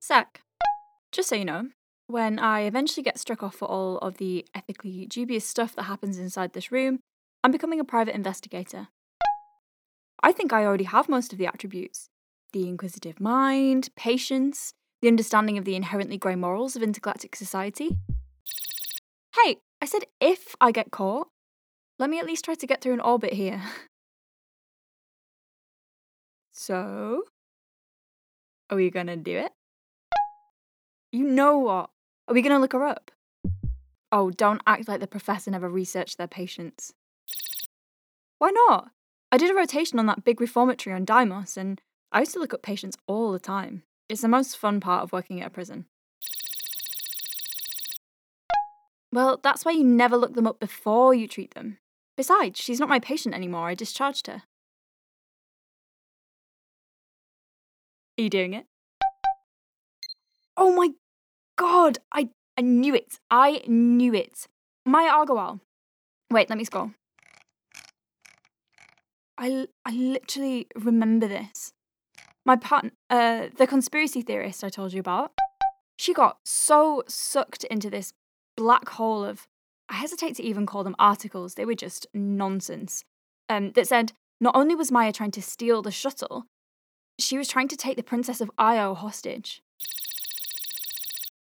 Zach, just so you know, when I eventually get struck off for all of the ethically dubious stuff that happens inside this room, I'm becoming a private investigator. I think I already have most of the attributes. The inquisitive mind, patience, the understanding of the inherently grey morals of intergalactic society. Hey, I said if I get caught. Let me at least try to get through an orbit here. So, are we gonna do it? You know what? Are we going to look her up? Oh, don't act like the professor never researched their patients. Why not? I did a rotation on that big reformatory on Deimos, and I used to look up patients all the time. It's the most fun part of working at a prison. Well, that's why you never look them up before you treat them. Besides, she's not my patient anymore. I discharged her. Are you doing it? Oh my God, I knew it. I knew it. Maya Argowal. Wait, let me scroll. I literally remember this. My partner, the conspiracy theorist I told you about, she got so sucked into this black hole of, I hesitate to even call them articles, they were just nonsense, that said not only was Maya trying to steal the shuttle, she was trying to take the Princess of Io hostage.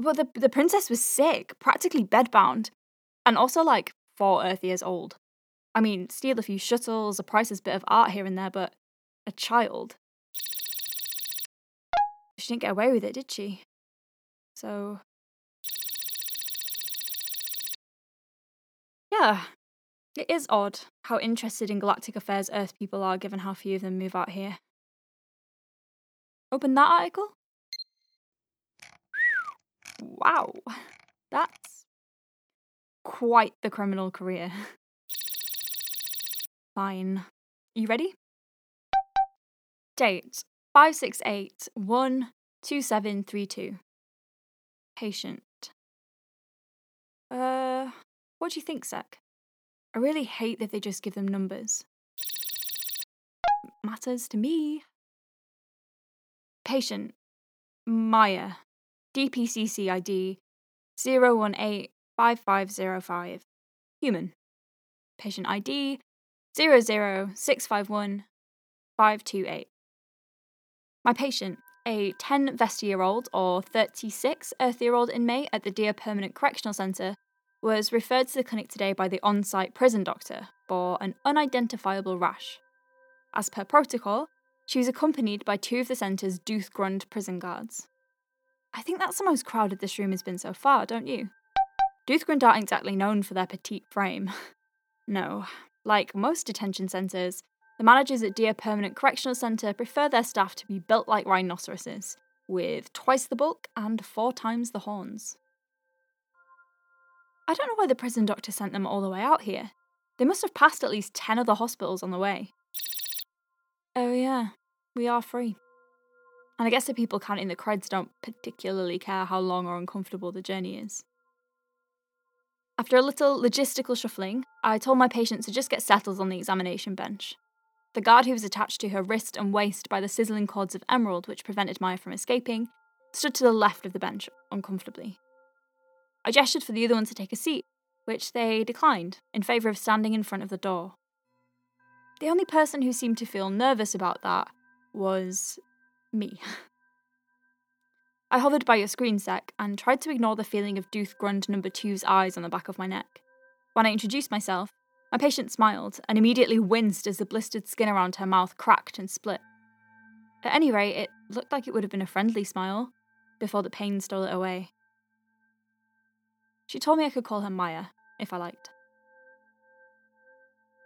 Well, the princess was sick, practically bedbound, and also like 4 Earth years old. I mean, steal a few shuttles, a priceless bit of art here and there, but a child. She didn't get away with it, did she? So, yeah, it is odd how interested in galactic affairs Earth people are, given how few of them move out here. Open that article? Wow, that's quite the criminal career. Fine. You ready? Date 568-1-2732. Patient. What do you think, Zach? I really hate that they just give them numbers. Matters to me. Patient. Maya. DPCC ID 0185505. Human. Patient ID 00651-528. My patient, a 10 Vesta-year-old or 36 Earth-year-old inmate at the Deer Permanent Correctional Centre, was referred to the clinic today by the on-site prison doctor for an unidentifiable rash. As per protocol, she was accompanied by 2 of the centre's Doothgrund prison guards. I think that's the most crowded this room has been so far, don't you? Doothgrund aren't exactly known for their petite frame. No. Like most detention centres, the managers at Deer Permanent Correctional Centre prefer their staff to be built like rhinoceroses, with 2x the bulk and 4 times the horns. I don't know why the prison doctor sent them all the way out here. They must have passed at least 10 other hospitals on the way. Oh yeah, we are free. And I guess the people counting the creds don't particularly care how long or uncomfortable the journey is. After a little logistical shuffling, I told my patient to just get settled on the examination bench. The guard who was attached to her wrist and waist by the sizzling cords of emerald, which prevented Maya from escaping, stood to the left of the bench, uncomfortably. I gestured for the other one to take a seat, which they declined, in favour of standing in front of the door. The only person who seemed to feel nervous about that was me. I hovered by your screen, Sec, and tried to ignore the feeling of Doothgrund number 2's eyes on the back of my neck. When I introduced myself, my patient smiled and immediately winced as the blistered skin around her mouth cracked and split. At any rate, it looked like it would have been a friendly smile, before the pain stole it away. She told me I could call her Maya, if I liked.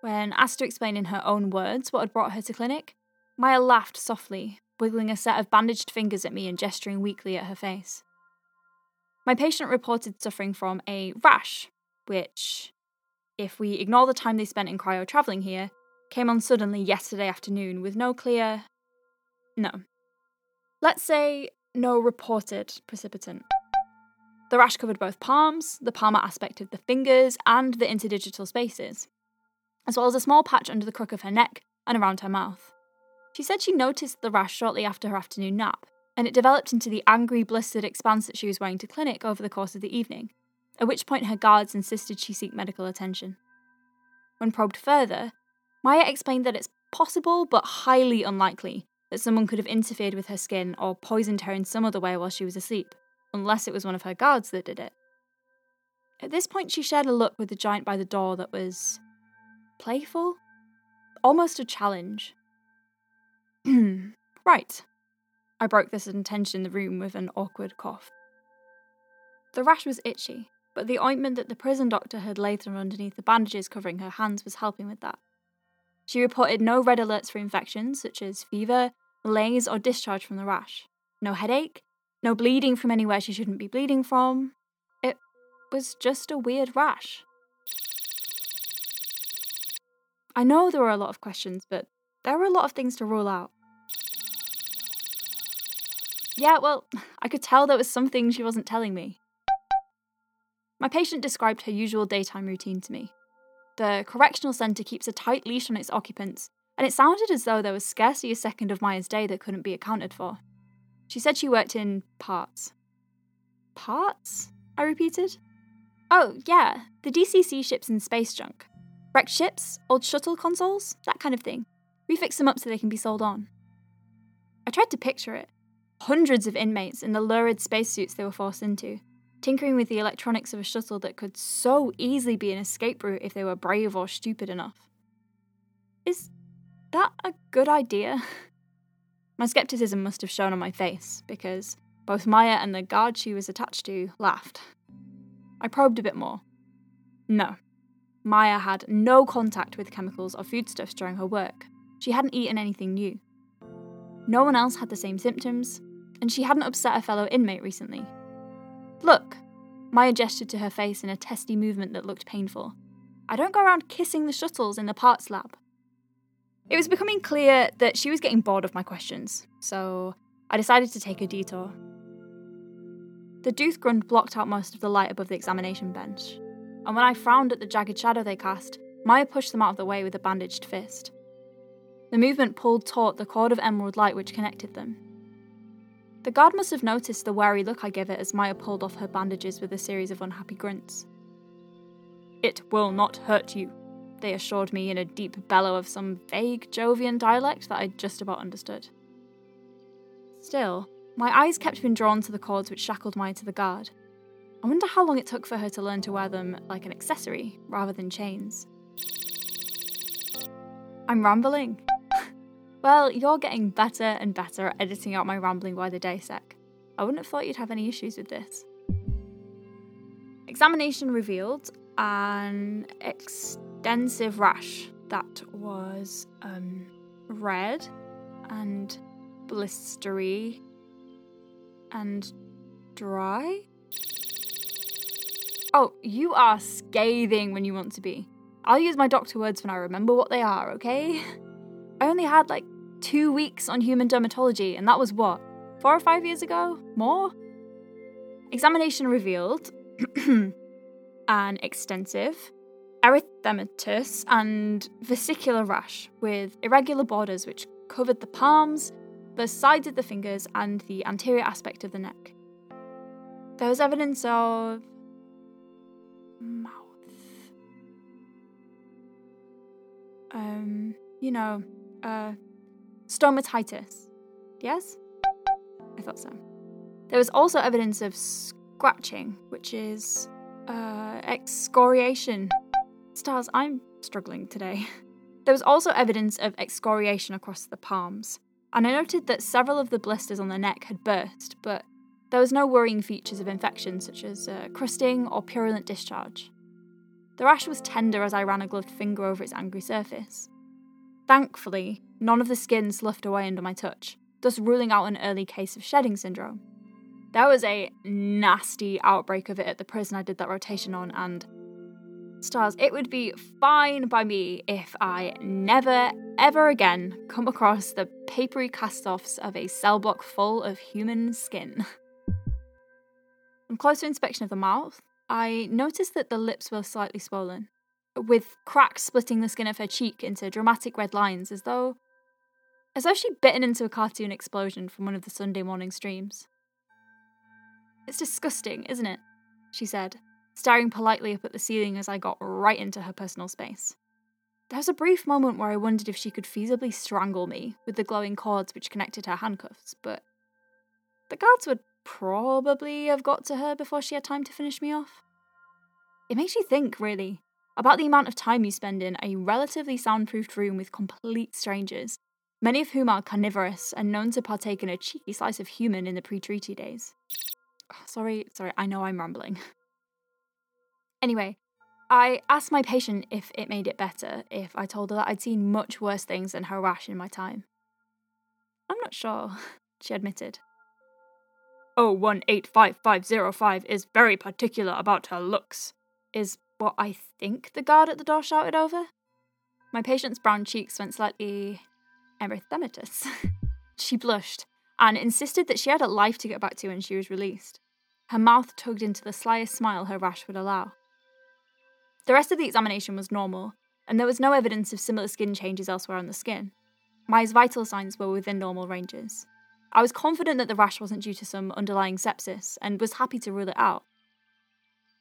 When asked to explain in her own words what had brought her to clinic, Maya laughed softly, wiggling a set of bandaged fingers at me and gesturing weakly at her face. My patient reported suffering from a rash, which, if we ignore the time they spent in cryo travelling here, came on suddenly yesterday afternoon with no clear... no. Let's say no reported precipitant. The rash covered both palms, the palmar aspect of the fingers, and the interdigital spaces, as well as a small patch under the crook of her neck and around her mouth. She said she noticed the rash shortly after her afternoon nap, and it developed into the angry, blistered expanse that she was wearing to clinic over the course of the evening, at which point her guards insisted she seek medical attention. When probed further, Maya explained that it's possible but highly unlikely that someone could have interfered with her skin or poisoned her in some other way while she was asleep, unless it was one of her guards that did it. At this point, she shared a look with the giant by the door that was... playful? Almost a challenge. Right. I broke the sudden tension in the room with an awkward cough. The rash was itchy, but the ointment that the prison doctor had lathered underneath the bandages covering her hands was helping with that. She reported no red alerts for infections, such as fever, malaise or discharge from the rash. No headache, no bleeding from anywhere she shouldn't be bleeding from. It was just a weird rash. I know there were a lot of questions, but there were a lot of things to rule out. Yeah, well, I could tell there was something she wasn't telling me. My patient described her usual daytime routine to me. The correctional centre keeps a tight leash on its occupants, and it sounded as though there was scarcely a second of Maya's day that couldn't be accounted for. She said she worked in parts. Parts? I repeated. Oh, yeah, the DCC ships in space junk. Wrecked ships, old shuttle consoles, that kind of thing. We fix them up so they can be sold on. I tried to picture it. Hundreds of inmates in the lurid spacesuits they were forced into, tinkering with the electronics of a shuttle that could so easily be an escape route if they were brave or stupid enough. Is that a good idea? My scepticism must have shown on my face, because both Maya and the guard she was attached to laughed. I probed a bit more. No. Maya had no contact with chemicals or foodstuffs during her work. She hadn't eaten anything new. No one else had the same symptoms, and she hadn't upset a fellow inmate recently. Look, Maya gestured to her face in a testy movement that looked painful. I don't go around kissing the shuttles in the parts lab. It was becoming clear that she was getting bored of my questions, so I decided to take a detour. The Doothgrund blocked out most of the light above the examination bench, and when I frowned at the jagged shadow they cast, Maya pushed them out of the way with a bandaged fist. The movement pulled taut the cord of emerald light which connected them. The guard must have noticed the wary look I gave it as Maya pulled off her bandages with a series of unhappy grunts. "It will not hurt you," they assured me in a deep bellow of some vague Jovian dialect that I just about understood. Still, my eyes kept being drawn to the cords which shackled Maya to the guard. I wonder how long it took for her to learn to wear them like an accessory rather than chains. I'm rambling. Well, you're getting better and better at editing out my rambling by the day, Sec. I wouldn't have thought you'd have any issues with this. Examination revealed an extensive rash that was red and blistery and dry. Oh, you are scathing when you want to be. I'll use my doctor words when I remember what they are, okay? I only had 2 weeks on human dermatology, and that was what, 4 or 5 years ago? More? Examination revealed an extensive, erythematous and vesicular rash with irregular borders which covered the palms, the sides of the fingers and the anterior aspect of the neck. There was evidence of... mouth. Stomatitis. Yes? I thought so. There was also evidence of scratching, which is, excoriation. Stars, I'm struggling today. There was also evidence of excoriation across the palms, and I noted that several of the blisters on the neck had burst, but There was no worrying features of infection, such as crusting or purulent discharge. The rash was tender as I ran a gloved finger over its angry surface. Thankfully, none of the skin sloughed away under my touch, thus ruling out an early case of shedding syndrome. There was a nasty outbreak of it at the prison I did that rotation on, and stars, it would be fine by me if I never, ever again come across the papery cast-offs of a cell block full of human skin. On closer inspection of the mouth, I noticed that the lips were slightly swollen, with cracks splitting the skin of her cheek into dramatic red lines, as though she'd bitten into a cartoon explosion from one of the Sunday morning streams. "It's disgusting, isn't it?" she said, staring politely up at the ceiling as I got right into her personal space. There was a brief moment where I wondered if she could feasibly strangle me with the glowing cords which connected her handcuffs, but the guards would probably have got to her before she had time to finish me off. It makes you think, really, about the amount of time you spend in a relatively soundproofed room with complete strangers, many of whom are carnivorous and known to partake in a cheeky slice of human in the pre-treaty days. Sorry, I know I'm rambling. Anyway, I asked my patient if it made it better, if I told her that I'd seen much worse things than her rash in my time. "I'm not sure," she admitted. "01855505 is very particular about her looks," is what I think the guard at the door shouted over. My patient's brown cheeks went slightly erythematous. She blushed and insisted that she had a life to get back to when she was released. Her mouth tugged into the slyest smile her rash would allow. The rest of the examination was normal, and there was no evidence of similar skin changes elsewhere on the skin. Maya's vital signs were within normal ranges. I was confident that the rash wasn't due to some underlying sepsis, and was happy to rule it out.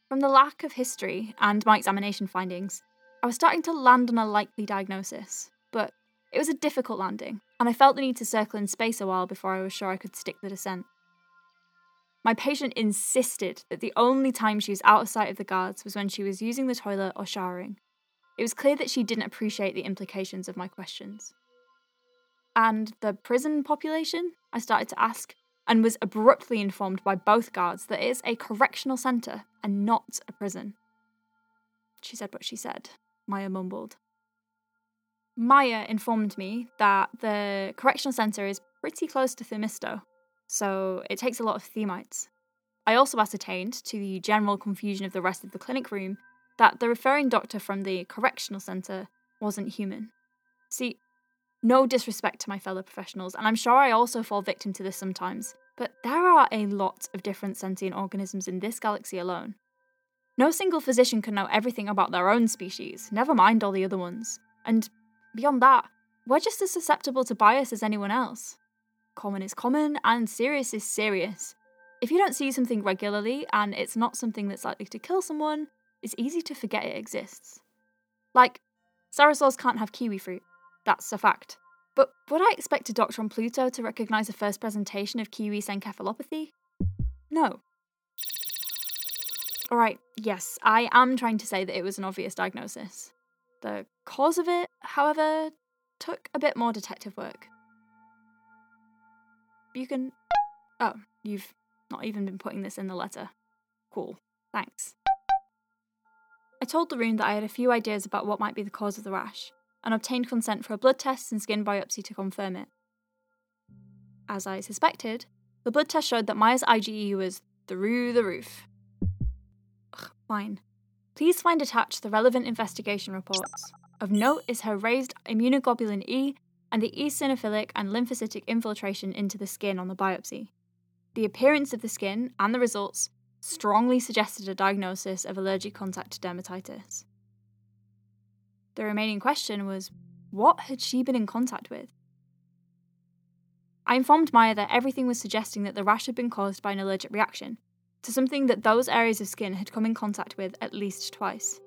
From the lack of history and my examination findings, I was starting to land on a likely diagnosis, but it was a difficult landing, and I felt the need to circle in space a while before I was sure I could stick the descent. My patient insisted that the only time she was out of sight of the guards was when she was using the toilet or showering. It was clear that she didn't appreciate the implications of my questions. And the prison population? I started to ask, and was abruptly informed by both guards that it is a correctional centre and not a prison. "She said what she said," Maya mumbled. Maya informed me that the correctional centre is pretty close to Themisto, so it takes a lot of Themites. I also ascertained, to the general confusion of the rest of the clinic room, that the referring doctor from the correctional centre wasn't human. See, no disrespect to my fellow professionals, and I'm sure I also fall victim to this sometimes, but there are a lot of different sentient organisms in this galaxy alone. No single physician can know everything about their own species, never mind all the other ones. And beyond that, we're just as susceptible to bias as anyone else. Common is common, and serious is serious. If you don't see something regularly, and it's not something that's likely to kill someone, it's easy to forget it exists. Like, pterosaurs can't have kiwi fruit. That's a fact. But would I expect a doctor on Pluto to recognise the first presentation of Kiwi's encephalopathy? No. Alright, yes, I am trying to say that it was an obvious diagnosis. The cause of it, however, took a bit more detective work. Oh, you've not even been putting this in the letter. Cool, thanks. I told the room that I had a few ideas about what might be the cause of the rash, and obtained consent for a blood test and skin biopsy to confirm it. As I suspected, the blood test showed that Maya's IgE was through the roof. Fine. Please find attached the relevant investigation reports. Of note is her raised immunoglobulin E and the eosinophilic and lymphocytic infiltration into the skin on the biopsy. The appearance of the skin and the results strongly suggested a diagnosis of allergic contact dermatitis. The remaining question was, what had she been in contact with? I informed Maya that everything was suggesting that the rash had been caused by an allergic reaction to something that those areas of skin had come in contact with at least twice.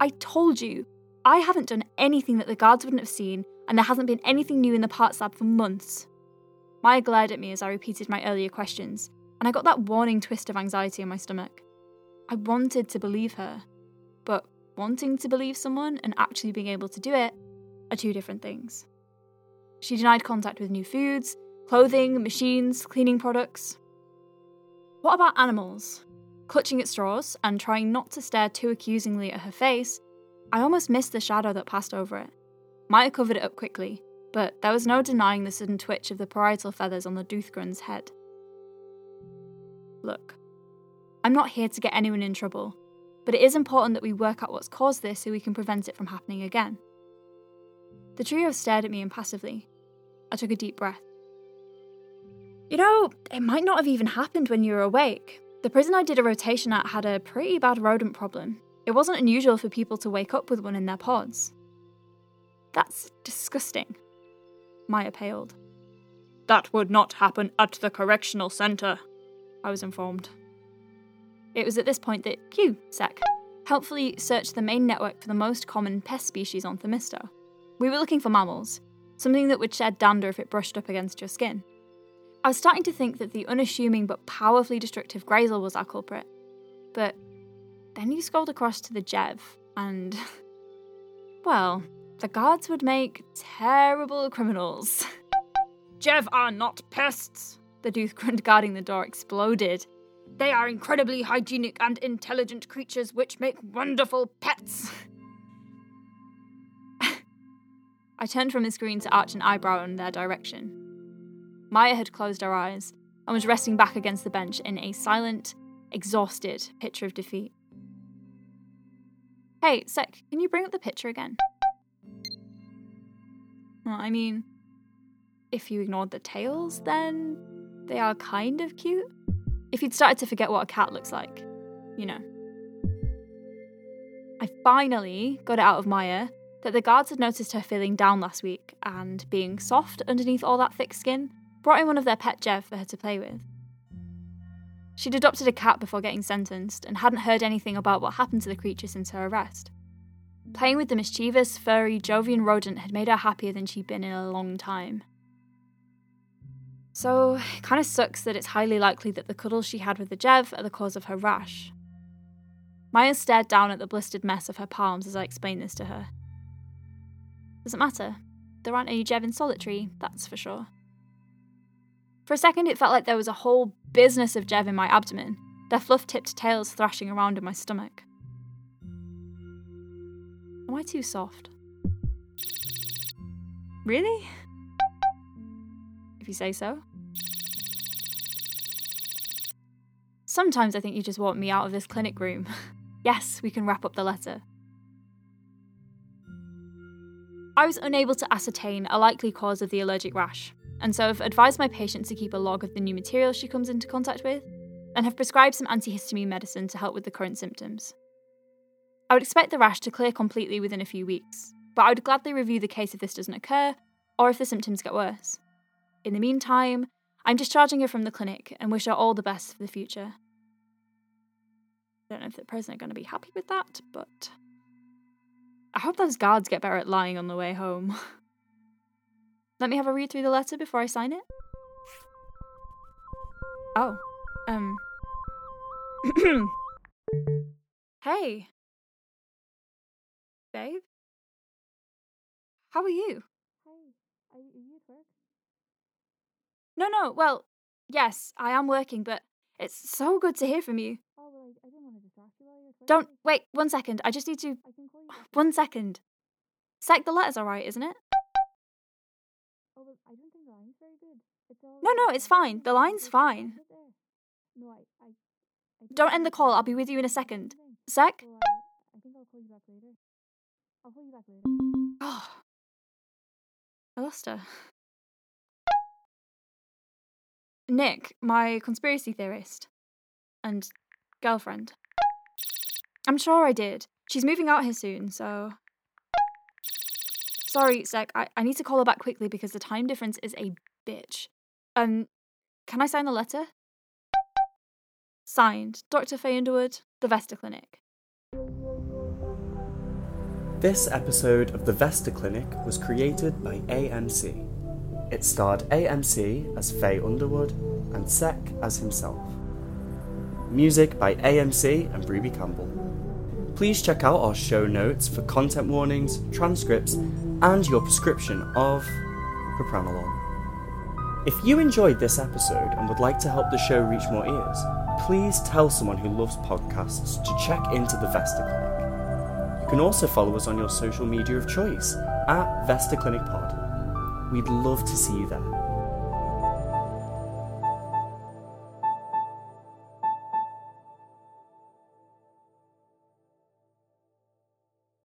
"I told you, I haven't done anything that the guards wouldn't have seen, and there hasn't been anything new in the parts lab for months." Maya glared at me as I repeated my earlier questions, and I got that warning twist of anxiety in my stomach. I wanted to believe her, but wanting to believe someone and actually being able to do it are two different things. She denied contact with new foods, clothing, machines, cleaning products. What about animals? Clutching at straws and trying not to stare too accusingly at her face, I almost missed the shadow that passed over it. Maya covered it up quickly, but there was no denying the sudden twitch of the parietal feathers on the Doothgrund's head. Look, I'm not here to get anyone in trouble, but it is important that we work out what's caused this so we can prevent it from happening again. The trio stared at me impassively. I took a deep breath. You know, it might not have even happened when you were awake. The prison I did a rotation at had a pretty bad rodent problem. It wasn't unusual for people to wake up with one in their pods. That's disgusting. Maya paled. That would not happen at the correctional centre, I was informed. It was at this point that Q-Sec helpfully searched the main network for the most common pest species on Themisto. We were looking for mammals, something that would shed dander if it brushed up against your skin. I was starting to think that the unassuming but powerfully destructive Grazel was our culprit, but then you scrolled across to the Jev, and, well, the guards would make terrible criminals. Jev are not pests! The Doothgrund guarding the door exploded. They are incredibly hygienic and intelligent creatures which make wonderful pets. I turned from the screen to arch an eyebrow in their direction. Maya had closed her eyes and was resting back against the bench in a silent, exhausted picture of defeat. Hey, Sec, can you bring up the picture again? Well, I mean, if you ignored the tails, then they are kind of cute. If you'd started to forget what a cat looks like, you know. I finally got it out of Maya that the guards had noticed her feeling down last week, and being soft underneath all that thick skin brought in one of their pet Jev for her to play with. She'd adopted a cat before getting sentenced and hadn't heard anything about what happened to the creature since her arrest. Playing with the mischievous, furry, Jovian rodent had made her happier than she'd been in a long time. So, it kind of sucks that it's highly likely that the cuddles she had with the Jev are the cause of her rash. Maya stared down at the blistered mess of her palms as I explained this to her. Doesn't matter. There aren't any Jev in solitary, that's for sure. For a second, it felt like there was a whole business of Jev in my abdomen, their fluff-tipped tails thrashing around in my stomach. Am I too soft? Really? If you say so. Sometimes I think you just want me out of this clinic room. Yes, we can wrap up the letter. I was unable to ascertain a likely cause of the allergic rash, and so have advised my patient to keep a log of the new material she comes into contact with, and have prescribed some antihistamine medicine to help with the current symptoms. I would expect the rash to clear completely within a few weeks, but I would gladly review the case if this doesn't occur, or if the symptoms get worse. In the meantime, I'm discharging her from the clinic and wish her all the best for the future. I don't know if the prison are going to be happy with that, but I hope those guards get better at lying on the way home. Let me have a read through the letter before I sign it. Oh. Hey. Babe? How are you? Hey, are you at work? No, well, yes, I am working, but it's so good to hear from you. Oh, well, I didn't want to distract you while you were. Don't, wait, 1 second, I just need to. I can call you. 1 second. Sec, the letter's alright, isn't it? Oh, but I don't think the line's very good. It's all. No, it's fine. The line's fine. No, I don't end the call, I'll be with you in a second. Sec? Well, I think I'll call you back later. Oh. I lost her. Nick, my conspiracy theorist. And girlfriend. I'm sure I did. She's moving out here soon, so. Sorry, Sec, I need to call her back quickly because the time difference is a bitch. Can I sign the letter? Signed, Dr. Fay Underwood, The Vesta Clinic. This episode of The Vesta Clinic was created by AMC. It starred AMC as Fay Underwood and Sec as himself. Music by AMC and Ruby Campbell. Please check out our show notes for content warnings, transcripts, and your prescription of propranolol. If you enjoyed this episode and would like to help the show reach more ears, please tell someone who loves podcasts to check into the Vesta Clinic. You can also follow us on your social media of choice, @VestaClinicPod. We'd love to see you there.